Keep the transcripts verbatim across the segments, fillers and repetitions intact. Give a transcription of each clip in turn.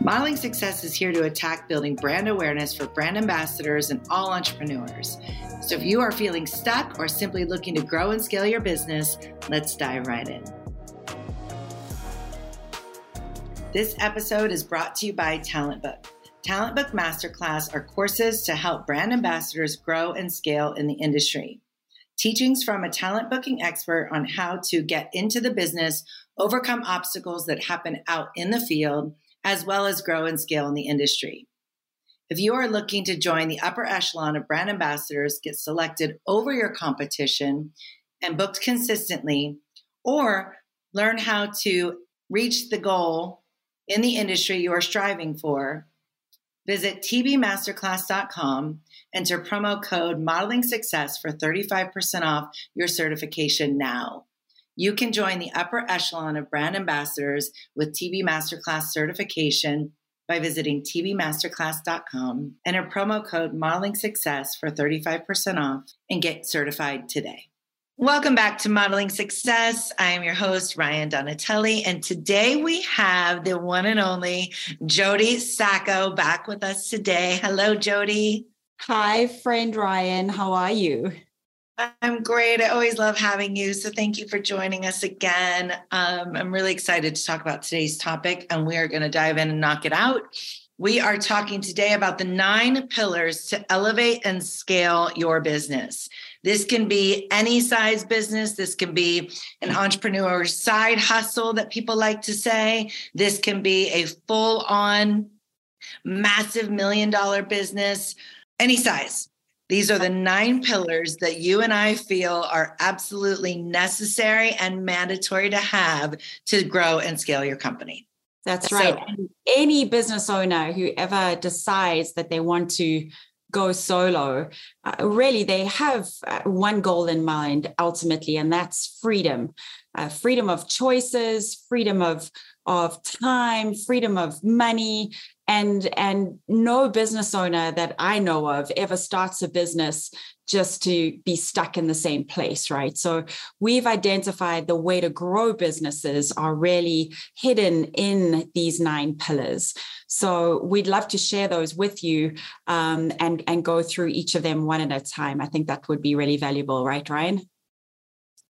Modeling Success is here to attack building brand awareness for brand ambassadors and all entrepreneurs. So if you are feeling stuck or simply looking to grow and scale your business, let's dive right in. This episode is brought to you by Talent Book. Talent Book Masterclass are courses to help brand ambassadors grow and scale in the industry. Teachings from a talent booking expert on how to get into the business, overcome obstacles that happen out in the field, as well as grow and scale in the industry. If you are looking to join the upper echelon of brand ambassadors, get selected over your competition and booked consistently, or learn how to reach the goal in the industry you are striving for, visit t b masterclass dot com, enter promo code Modeling Success for thirty-five percent off your certification now. You can join the upper echelon of brand ambassadors with T B Masterclass certification by visiting t b masterclass dot com, enter promo code Modeling Success for thirty-five percent off, and get certified today. Welcome back to Modeling Success. I am your host, Rian Donatelli, and today we have the one and only Jodie Sacco back with us today. Hello, Jodie. Hi, friend Rian. How are you? I'm great. I always love having you. So thank you for joining us again. Um, I'm really excited to talk about today's topic, and we are going to dive in and knock it out. We are talking today about the nine pillars to elevate and scale your business. This can be any size business. This can be an entrepreneur side hustle that people like to say. This can be a full-on massive million-dollar business, any size. These are the nine pillars that you and I feel are absolutely necessary and mandatory to have to grow and scale your company. That's right. So, and any business owner, whoever decides that they want to go solo, uh, really they have uh, one goal in mind ultimately, and that's freedom, uh, freedom of choices, freedom of of time, freedom of money. And, and no business owner that I know of ever starts a business just to be stuck in the same place, right? So we've identified the way to grow businesses are really hidden in these nine pillars. So we'd love to share those with you um, and, and go through each of them one at a time. I think that would be really valuable, right, Rian?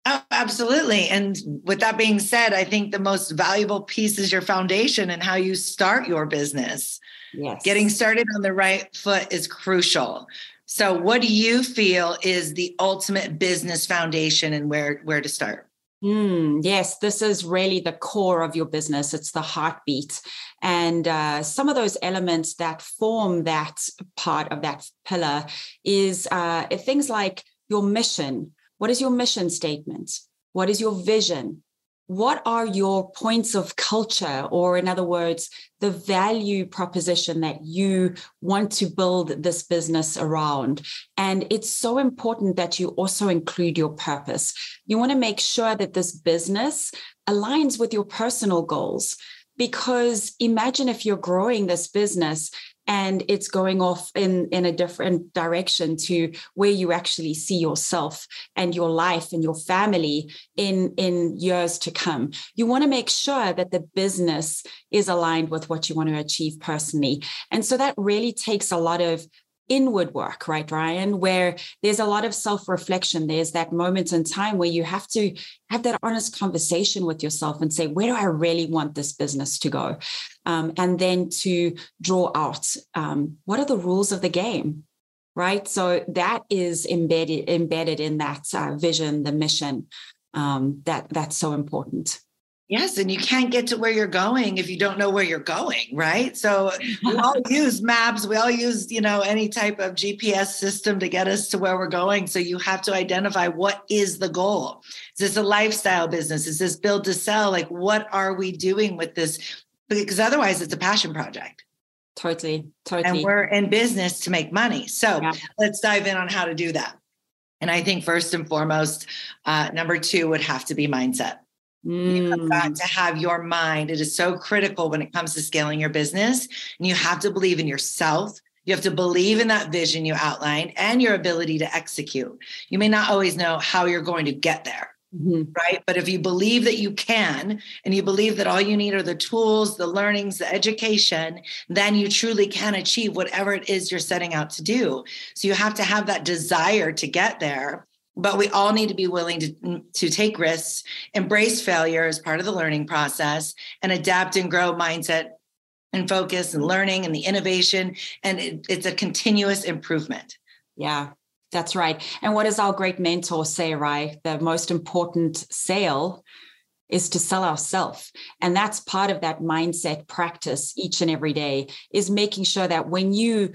Oh, absolutely. And with that being said, I think the most valuable piece is your foundation and how you start your business. Yes. Getting started on the right foot is crucial. So what do you feel is the ultimate business foundation and where, where to start? Mm, yes, this is really the core of your business. It's the heartbeat. And uh, some of those elements that form that part of that pillar is uh, things like your mission. What is your mission statement? What is your vision? What are your points of culture, or in other words, the value proposition that you want to build this business around? And it's so important that you also include your purpose. You want to make sure that this business aligns with your personal goals, because imagine if you're growing this business and it's going off in, in a different direction to where you actually see yourself and your life and your family in, in years to come. You want to make sure that the business is aligned with what you want to achieve personally. And so that really takes a lot of inward work, right, Rian, where there's a lot of self-reflection. There's that moment in time where you have to have that honest conversation with yourself and say, where do I really want this business to go? Um, and then to draw out, um, what are the rules of the game, right? So that is embedded embedded in that uh, vision, the mission, um, that that's so important. Yes. And you can't get to where you're going if you don't know where you're going, right? So we all use maps. We all use, you know, any type of G P S system to get us to where we're going. So you have to identify, what is the goal? Is this a lifestyle business? Is this build to sell? Like, what are we doing with this? Because otherwise it's a passion project. Totally. Totally. And we're in business to make money. So yeah. Let's dive in on how to do that. And I think first and foremost, uh, number two would have to be mindset. You have got to have your mind. It is so critical when it comes to scaling your business. And you have to believe in yourself. You have to believe in that vision you outlined and your ability to execute. You may not always know how you're going to get there, Mm-hmm. Right. But if you believe that you can, and you believe that all you need are the tools, the learnings, the education, then you truly can achieve whatever it is you're setting out to do. So you have to have that desire to get there. But we all need to be willing to, to take risks, embrace failure as part of the learning process, and adapt and grow mindset and focus and learning and the innovation. And it, it's a continuous improvement. Yeah. That's right. And what does our great mentor say, right? The most important sale is to sell ourselves. And that's part of that mindset practice each and every day, is making sure that when you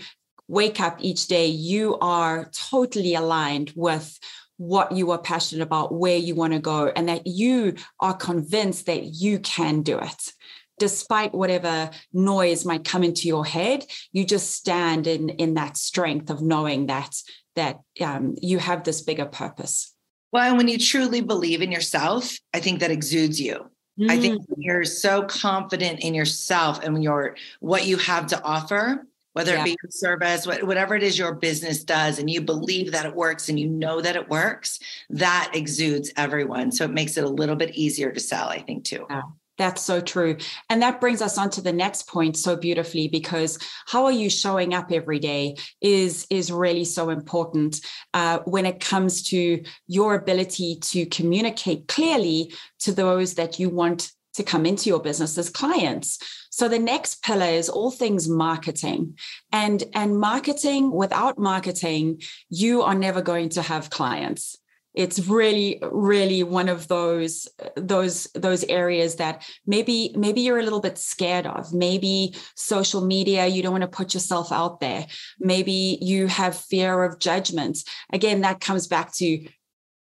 wake up each day, you are totally aligned with what you are passionate about, where you want to go, and that you are convinced that you can do it. Despite whatever noise might come into your head, you just stand in, in that strength of knowing that that um, you have this bigger purpose. Well, and when you truly believe in yourself, I think that exudes you. Mm. I think when you're so confident in yourself and when you're what you have to offer, whether yeah. it be your service, whatever it is your business does, and you believe that it works and you know that it works, that exudes everyone. So it makes it a little bit easier to sell, I think, too. Yeah. That's so true. And that brings us on to the next point so beautifully, because how are you showing up every day is, is really so important uh, when it comes to your ability to communicate clearly to those that you want to come into your business as clients. So the next pillar is all things marketing. And, and marketing, without marketing, you are never going to have clients. It's really, really one of those, those, those areas that maybe, maybe you're a little bit scared of. Maybe social media, you don't want to put yourself out there. Maybe you have fear of judgment. Again, that comes back to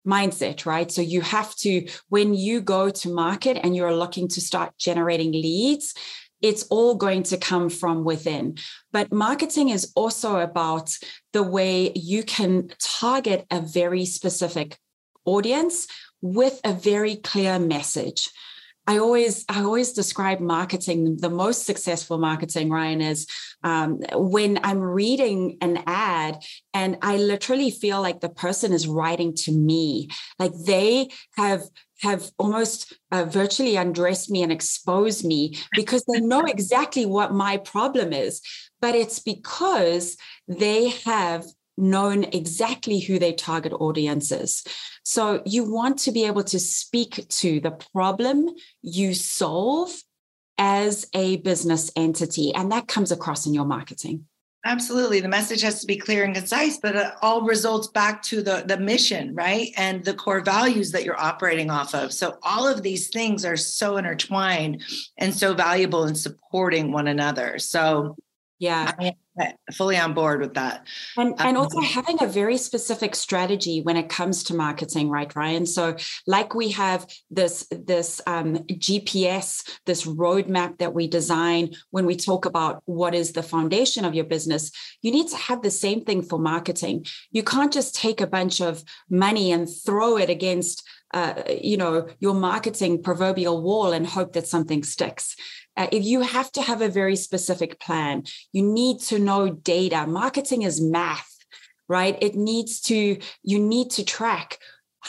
mindset, right? So you have to, when you go to market and you're looking to start generating leads, it's all going to come from within. But marketing is also about the way you can target a very specific audience with a very clear message. I always, I always describe marketing, the most successful marketing, Rian, is um, when I'm reading an ad and I literally feel like the person is writing to me, like they have have almost uh, virtually undressed me and exposed me, because they know exactly what my problem is. But it's because they have known exactly who their target audience is. So you want to be able to speak to the problem you solve as a business entity. And that comes across in your marketing. Absolutely. The message has to be clear and concise, but it all results back to the, the mission, right? And the core values that you're operating off of. So all of these things are so intertwined and so valuable in supporting one another. So yeah, I'm fully on board with that. And, and also having a very specific strategy when it comes to marketing, right, Rian? So like we have this, this um, G P S, this roadmap that we design when we talk about what is the foundation of your business, you need to have the same thing for marketing. You can't just take a bunch of money and throw it against Uh, you know, your marketing proverbial wall and hope that something sticks. Uh, if you have to have a very specific plan, you need to know data. Marketing is math, right? It needs to, you need to track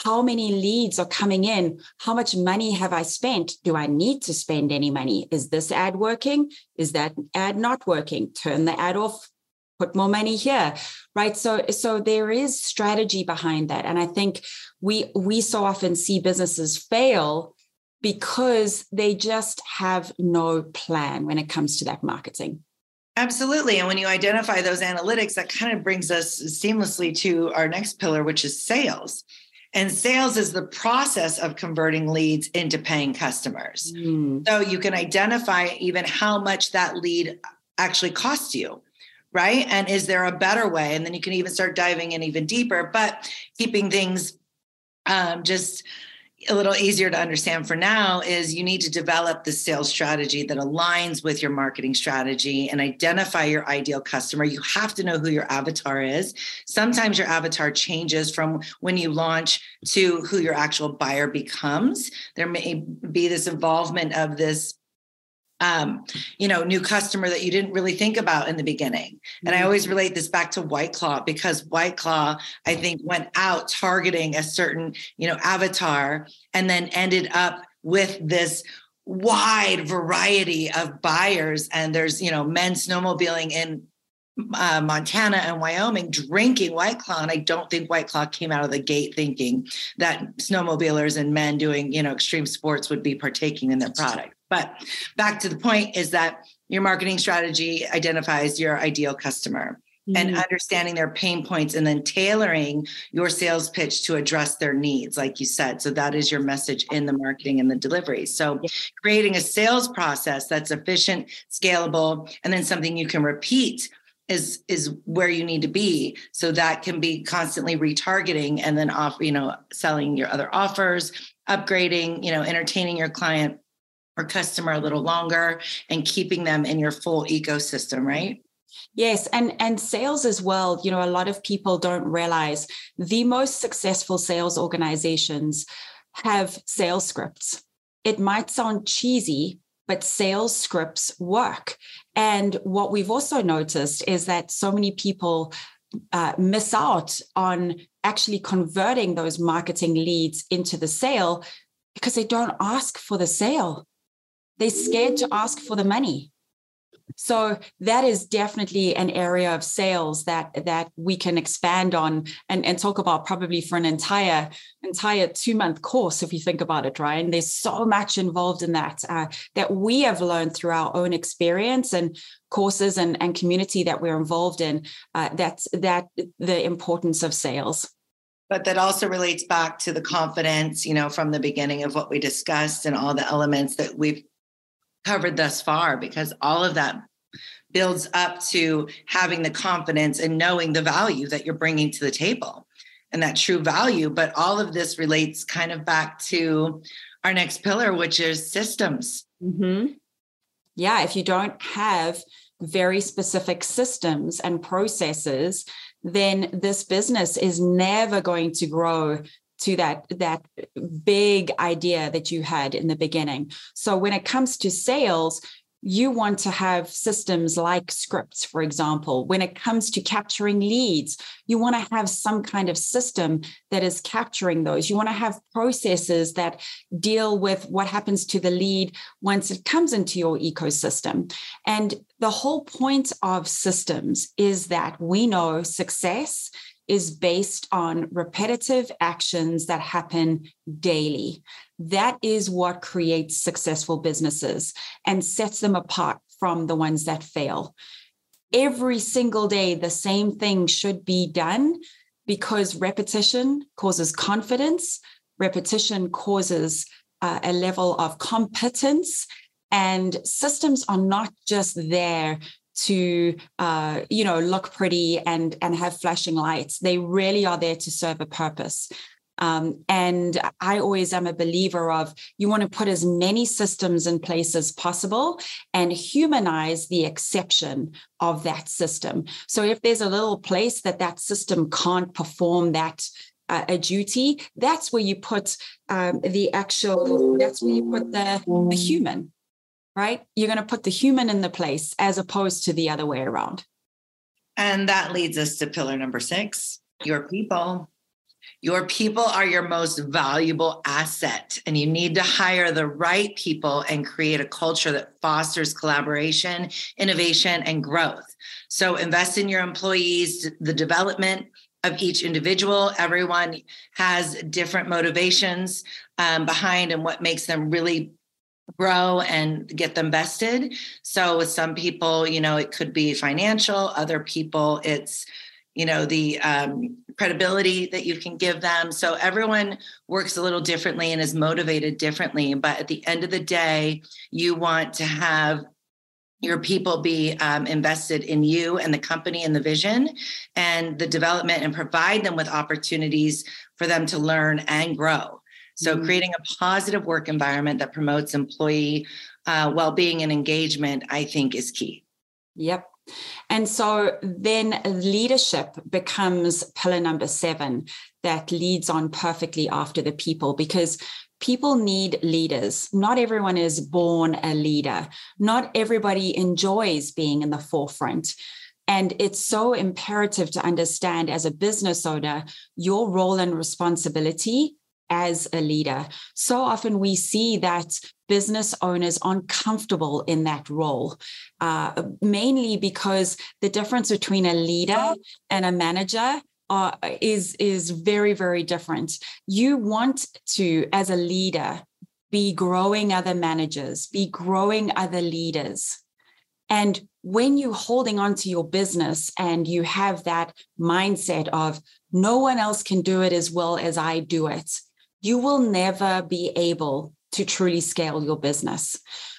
how many leads are coming in. How much money have I spent? Do I need to spend any money? Is this ad working? Is that ad not working? Turn the ad off. Put more money here, right? So, so there is strategy behind that. And I think we we so often see businesses fail because they just have no plan when it comes to that marketing. Absolutely. And when you identify those analytics, that kind of brings us seamlessly to our next pillar, which is sales. And sales is the process of converting leads into paying customers. Mm. So you can identify even how much that lead actually costs you. Right? And is there a better way? And then you can even start diving in even deeper, but keeping things um, just a little easier to understand for now is you need to develop the sales strategy that aligns with your marketing strategy and identify your ideal customer. You have to know who your avatar is. Sometimes your avatar changes from when you launch to who your actual buyer becomes. There may be this involvement of this um, you know, new customer that you didn't really think about in the beginning. And I always relate this back to White Claw, because White Claw, I think, went out targeting a certain, you know, avatar, and then ended up with this wide variety of buyers. And there's, you know, men snowmobiling in Uh, Montana and Wyoming drinking White Claw. And I don't think White Claw came out of the gate thinking that snowmobilers and men doing, you know, extreme sports would be partaking in their product. But back to the point is that your marketing strategy identifies your ideal customer mm-hmm. and understanding their pain points, and then tailoring your sales pitch to address their needs, like you said. So that is your message in the marketing and the delivery. So yeah. creating a sales process that's efficient, scalable, and then something you can repeat is is where you need to be. So that can be constantly retargeting, and then off, you know, selling your other offers, upgrading, you know, entertaining your client or customer a little longer, and keeping them in your full ecosystem, right? Yes. And, and sales as well, you know, a lot of people don't realize the most successful sales organizations have sales scripts. It might sound cheesy, but sales scripts work. And what we've also noticed is that so many people uh, miss out on actually converting those marketing leads into the sale because they don't ask for the sale. They're scared to ask for the money. So that is definitely an area of sales that, that we can expand on and, and talk about probably for an entire entire two-month course, if you think about it, Rian. There's so much involved in that uh, that we have learned through our own experience and courses and, and community that we're involved in, uh, that's that the importance of sales. But that also relates back to the confidence, you know, from the beginning of what we discussed and all the elements that we've covered thus far, because all of that builds up to having the confidence and knowing the value that you're bringing to the table and that true value. But all of this relates kind of back to our next pillar, which is systems. Mm-hmm. Yeah. If you don't have very specific systems and processes, then this business is never going to grow to that, that big idea that you had in the beginning. So when it comes to sales, you want to have systems like scripts, for example. When it comes to capturing leads, you want to have some kind of system that is capturing those. You want to have processes that deal with what happens to the lead once it comes into your ecosystem. And the whole point of systems is that we know success is based on repetitive actions that happen daily. That is what creates successful businesses and sets them apart from the ones that fail. Every single day, the same thing should be done, because repetition causes confidence. Repetition causes uh, a level of competence, and systems are not just there to, uh, you know, look pretty and, and have flashing lights. They really are there to serve a purpose. Um, and I always am a believer of, you want to put as many systems in place as possible and humanize the exception of that system. So if there's a little place that that system can't perform that Uh, a duty, that's where you put um, the actual, that's where you put the, the human, right? You're going to put the human in the place as opposed to the other way around. And that leads us to pillar number six, your people. Your people are your most valuable asset, and you need to hire the right people and create a culture that fosters collaboration, innovation, and growth. So invest in your employees, the development of each individual. Everyone has different motivations um, behind and what makes them really grow and get them vested. So with some people, you know, it could be financial. Other people, it's, you know, the um, credibility that you can give them. So everyone works a little differently and is motivated differently. But at the end of the day, you want to have your people be um, invested in you and the company and the vision and the development, and provide them with opportunities for them to learn and grow. So mm-hmm. creating a positive work environment that promotes employee uh, well-being and engagement, I think, is key. Yep. And so then leadership becomes pillar number seven that leads on perfectly after the people, because people need leaders. Not everyone is born a leader. Not everybody enjoys being in the forefront. And it's so imperative to understand as a business owner, your role and responsibility as a leader. So often we see that business owners aren't comfortable in that role, uh, mainly because the difference between a leader and a manager Uh, is is very, very different. You want to, as a leader, be growing other managers, be growing other leaders. And when you're holding on to your business and you have that mindset of no one else can do it as well as I do it, you will never be able to truly scale your business.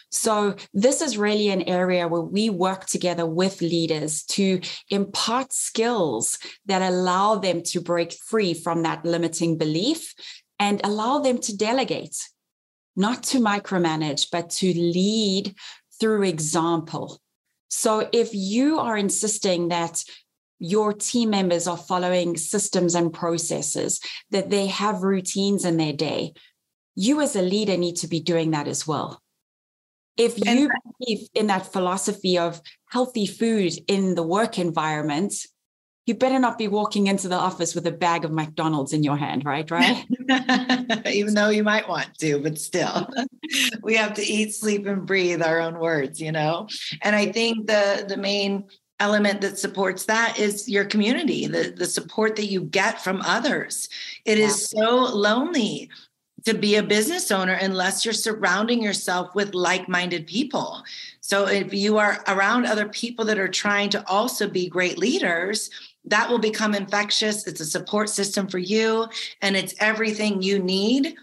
So this is really an area where we work together with leaders to impart skills that allow them to break free from that limiting belief and allow them to delegate, not to micromanage, but to lead through example. So if you are insisting that your team members are following systems and processes, that they have routines in their day, you as a leader need to be doing that as well. If you believe in that philosophy of healthy food in the work environment, you better not be walking into the office with a bag of McDonald's in your hand, right? Right? Even though you might want to, but still, we have to eat, sleep, and breathe our own words, you know? And I think the, the main element that supports that is your community, the, the support that you get from others. It yeah. is so lonely to be a business owner unless you're surrounding yourself with like-minded people. So if you are around other people that are trying to also be great leaders, that will become infectious. It's a support system for you, and it's everything you need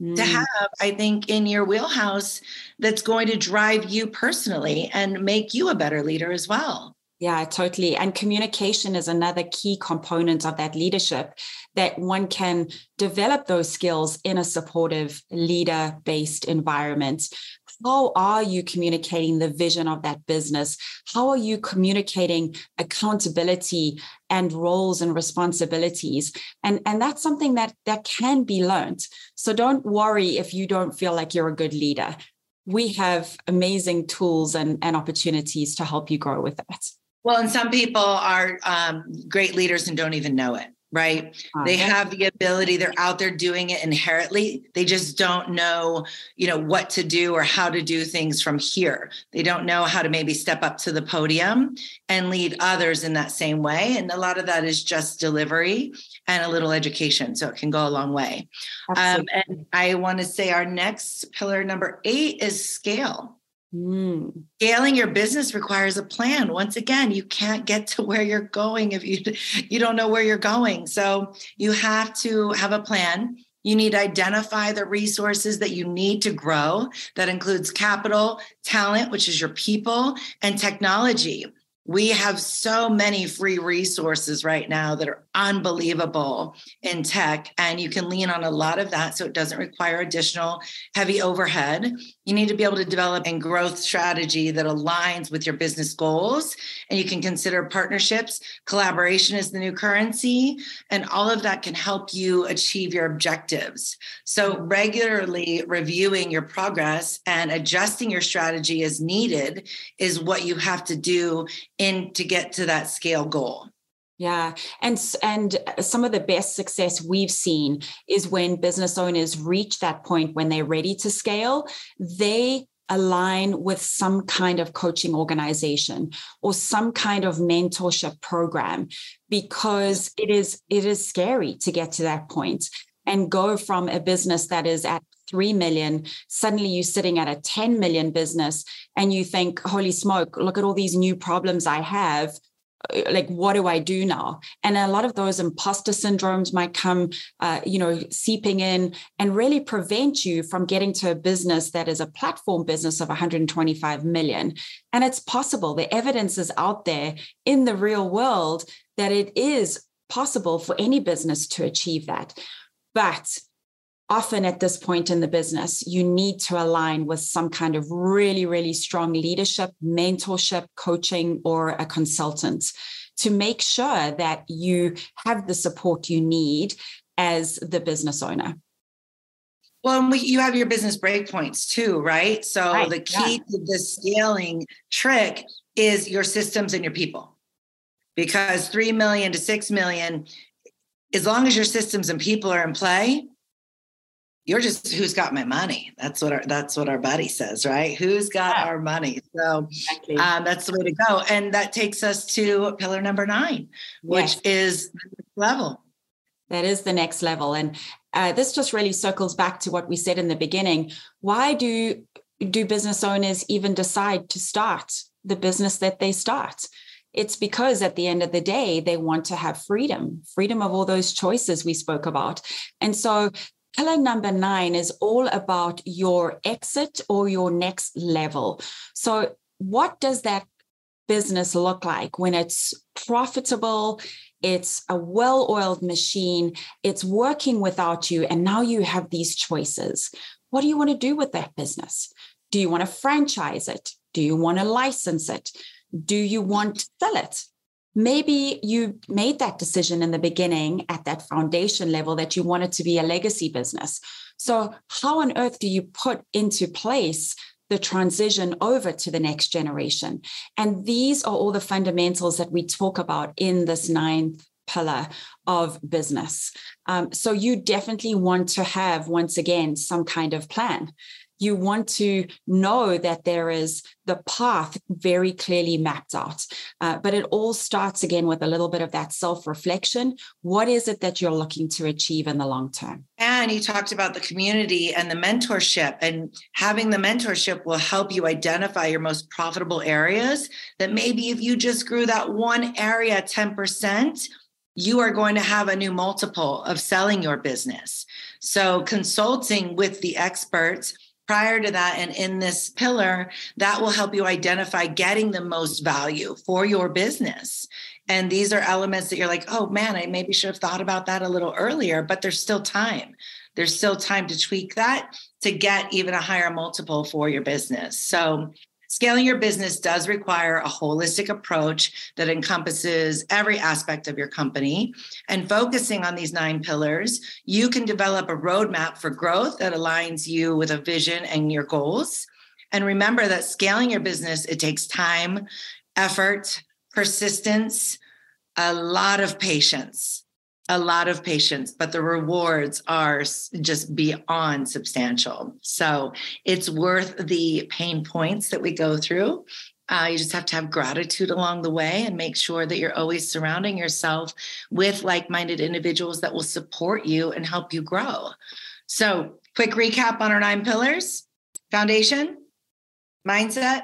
mm. to have, I think, in your wheelhouse that's going to drive you personally and make you a better leader as well. Yeah, totally. And communication is another key component of that leadership, that one can develop those skills in a supportive leader-based environment. How are you communicating the vision of that business? How are you communicating accountability and roles and responsibilities? And, and that's something that, that can be learned. So don't worry if you don't feel like you're a good leader. We have amazing tools and, and opportunities to help you grow with that. Well, and some people are um, great leaders and don't even know it, right? Um, they have the ability, they're out there doing it inherently. They just don't know, you know, what to do or how to do things from here. They don't know how to maybe step up to the podium and lead others in that same way. And a lot of that is just delivery and a little education. So it can go a long way. Um, and I want to say our next pillar, number eight, is scale. Mm. Scaling your business requires a plan. Once again, you can't get to where you're going if you you don't know where you're going. So you have to have a plan. You need to identify the resources that you need to grow. That includes capital, talent, which is your people, and technology. We have so many free resources right now that are unbelievable in tech, and you can lean on a lot of that so it doesn't require additional heavy overhead. You need to be able to develop a growth strategy that aligns with your business goals, and you can consider partnerships. Collaboration is the new currency, and all of that can help you achieve your objectives. So regularly reviewing your progress and adjusting your strategy as needed is what you have to do in to get to that scale goal. Yeah. And, and some of the best success we've seen is when business owners reach that point when they're ready to scale, they align with some kind of coaching organization or some kind of mentorship program, because it is, it is scary to get to that point and go from a business that is at three million, suddenly you're sitting at a ten million business and you think, holy smoke, look at all these new problems I have. Like, what do I do now? And a lot of those imposter syndromes might come, uh, you know, seeping in and really prevent you from getting to a business that is a platform business of one hundred twenty-five million. And it's possible. The evidence is out there in the real world that it is possible for any business to achieve that. But often at this point in the business, you need to align with some kind of really, really strong leadership, mentorship, coaching, or a consultant to make sure that you have the support you need as the business owner. Well, and we, you have your business breakpoints too, right? So right. the key yeah. to this scaling trick is your systems and your people, because three million to six million, as long as your systems and people are in play, you're just, who's got my money? That's what our, that's what our buddy says, right? Who's got yeah. our money? So exactly. um, that's the way to go. And that takes us to pillar number nine, which yes. is the next level. That is the next level. And uh, this just really circles back to what we said in the beginning. Why do, do business owners even decide to start the business that they start? It's because at the end of the day, they want to have freedom, freedom of all those choices we spoke about. And so pillar number nine is all about your exit or your next level. So what does that business look like when it's profitable? It's a well-oiled machine. It's working without you. And now you have these choices. What do you want to do with that business? Do you want to franchise it? Do you want to license it? Do you want to sell it? Maybe you made that decision in the beginning at that foundation level that you wanted to be a legacy business. So how on earth do you put into place the transition over to the next generation? And these are all the fundamentals that we talk about in this ninth pillar of business. Um, so you definitely want to have, once again, some kind of plan. You want to know that there is the path very clearly mapped out. Uh, but it all starts again with a little bit of that self-reflection. What is it that you're looking to achieve in the long term? And you talked about the community and the mentorship, and having the mentorship will help you identify your most profitable areas that maybe if you just grew that one area ten percent, you are going to have a new multiple of selling your business. So consulting with the experts prior to that and in this pillar, that will help you identify getting the most value for your business. And these are elements that you're like, oh man, I maybe should have thought about that a little earlier, but there's still time. There's still time to tweak that to get even a higher multiple for your business. So scaling your business does require a holistic approach that encompasses every aspect of your company. And focusing on these nine pillars, you can develop a roadmap for growth that aligns you with a vision and your goals. And remember that scaling your business, it takes time, effort, persistence, a lot of patience, a lot of patience, but the rewards are just beyond substantial. So it's worth the pain points that we go through. Uh, you just have to have gratitude along the way and make sure that you're always surrounding yourself with like-minded individuals that will support you and help you grow. So quick recap on our nine pillars: foundation, mindset,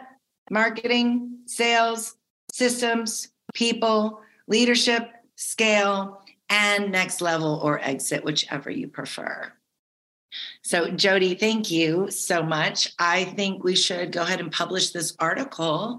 marketing, sales, systems, people, leadership, scale, and next level or exit, whichever you prefer. So Jodie, thank you so much. I think we should go ahead and publish this article,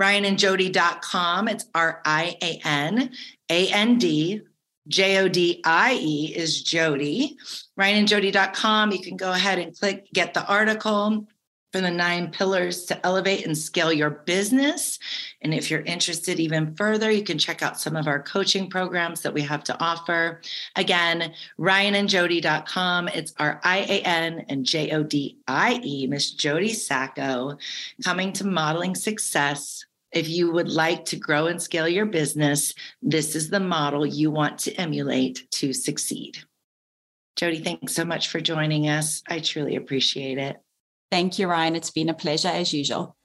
Rian and Jodie dot com. It's R I A N A N D. J O D I E is Jodie. Rian and Jodie dot com. You can go ahead and click get the article for the nine pillars to elevate and scale your business. And if you're interested even further, you can check out some of our coaching programs that we have to offer. Again, Rian and Jodie dot com. It's R I A N and J O D I E, Miss Jodie Sacco, coming to Modeling Success. If you would like to grow and scale your business, this is the model you want to emulate to succeed. Jodie, thanks so much for joining us. I truly appreciate it. Thank you, Rian. It's been a pleasure as usual.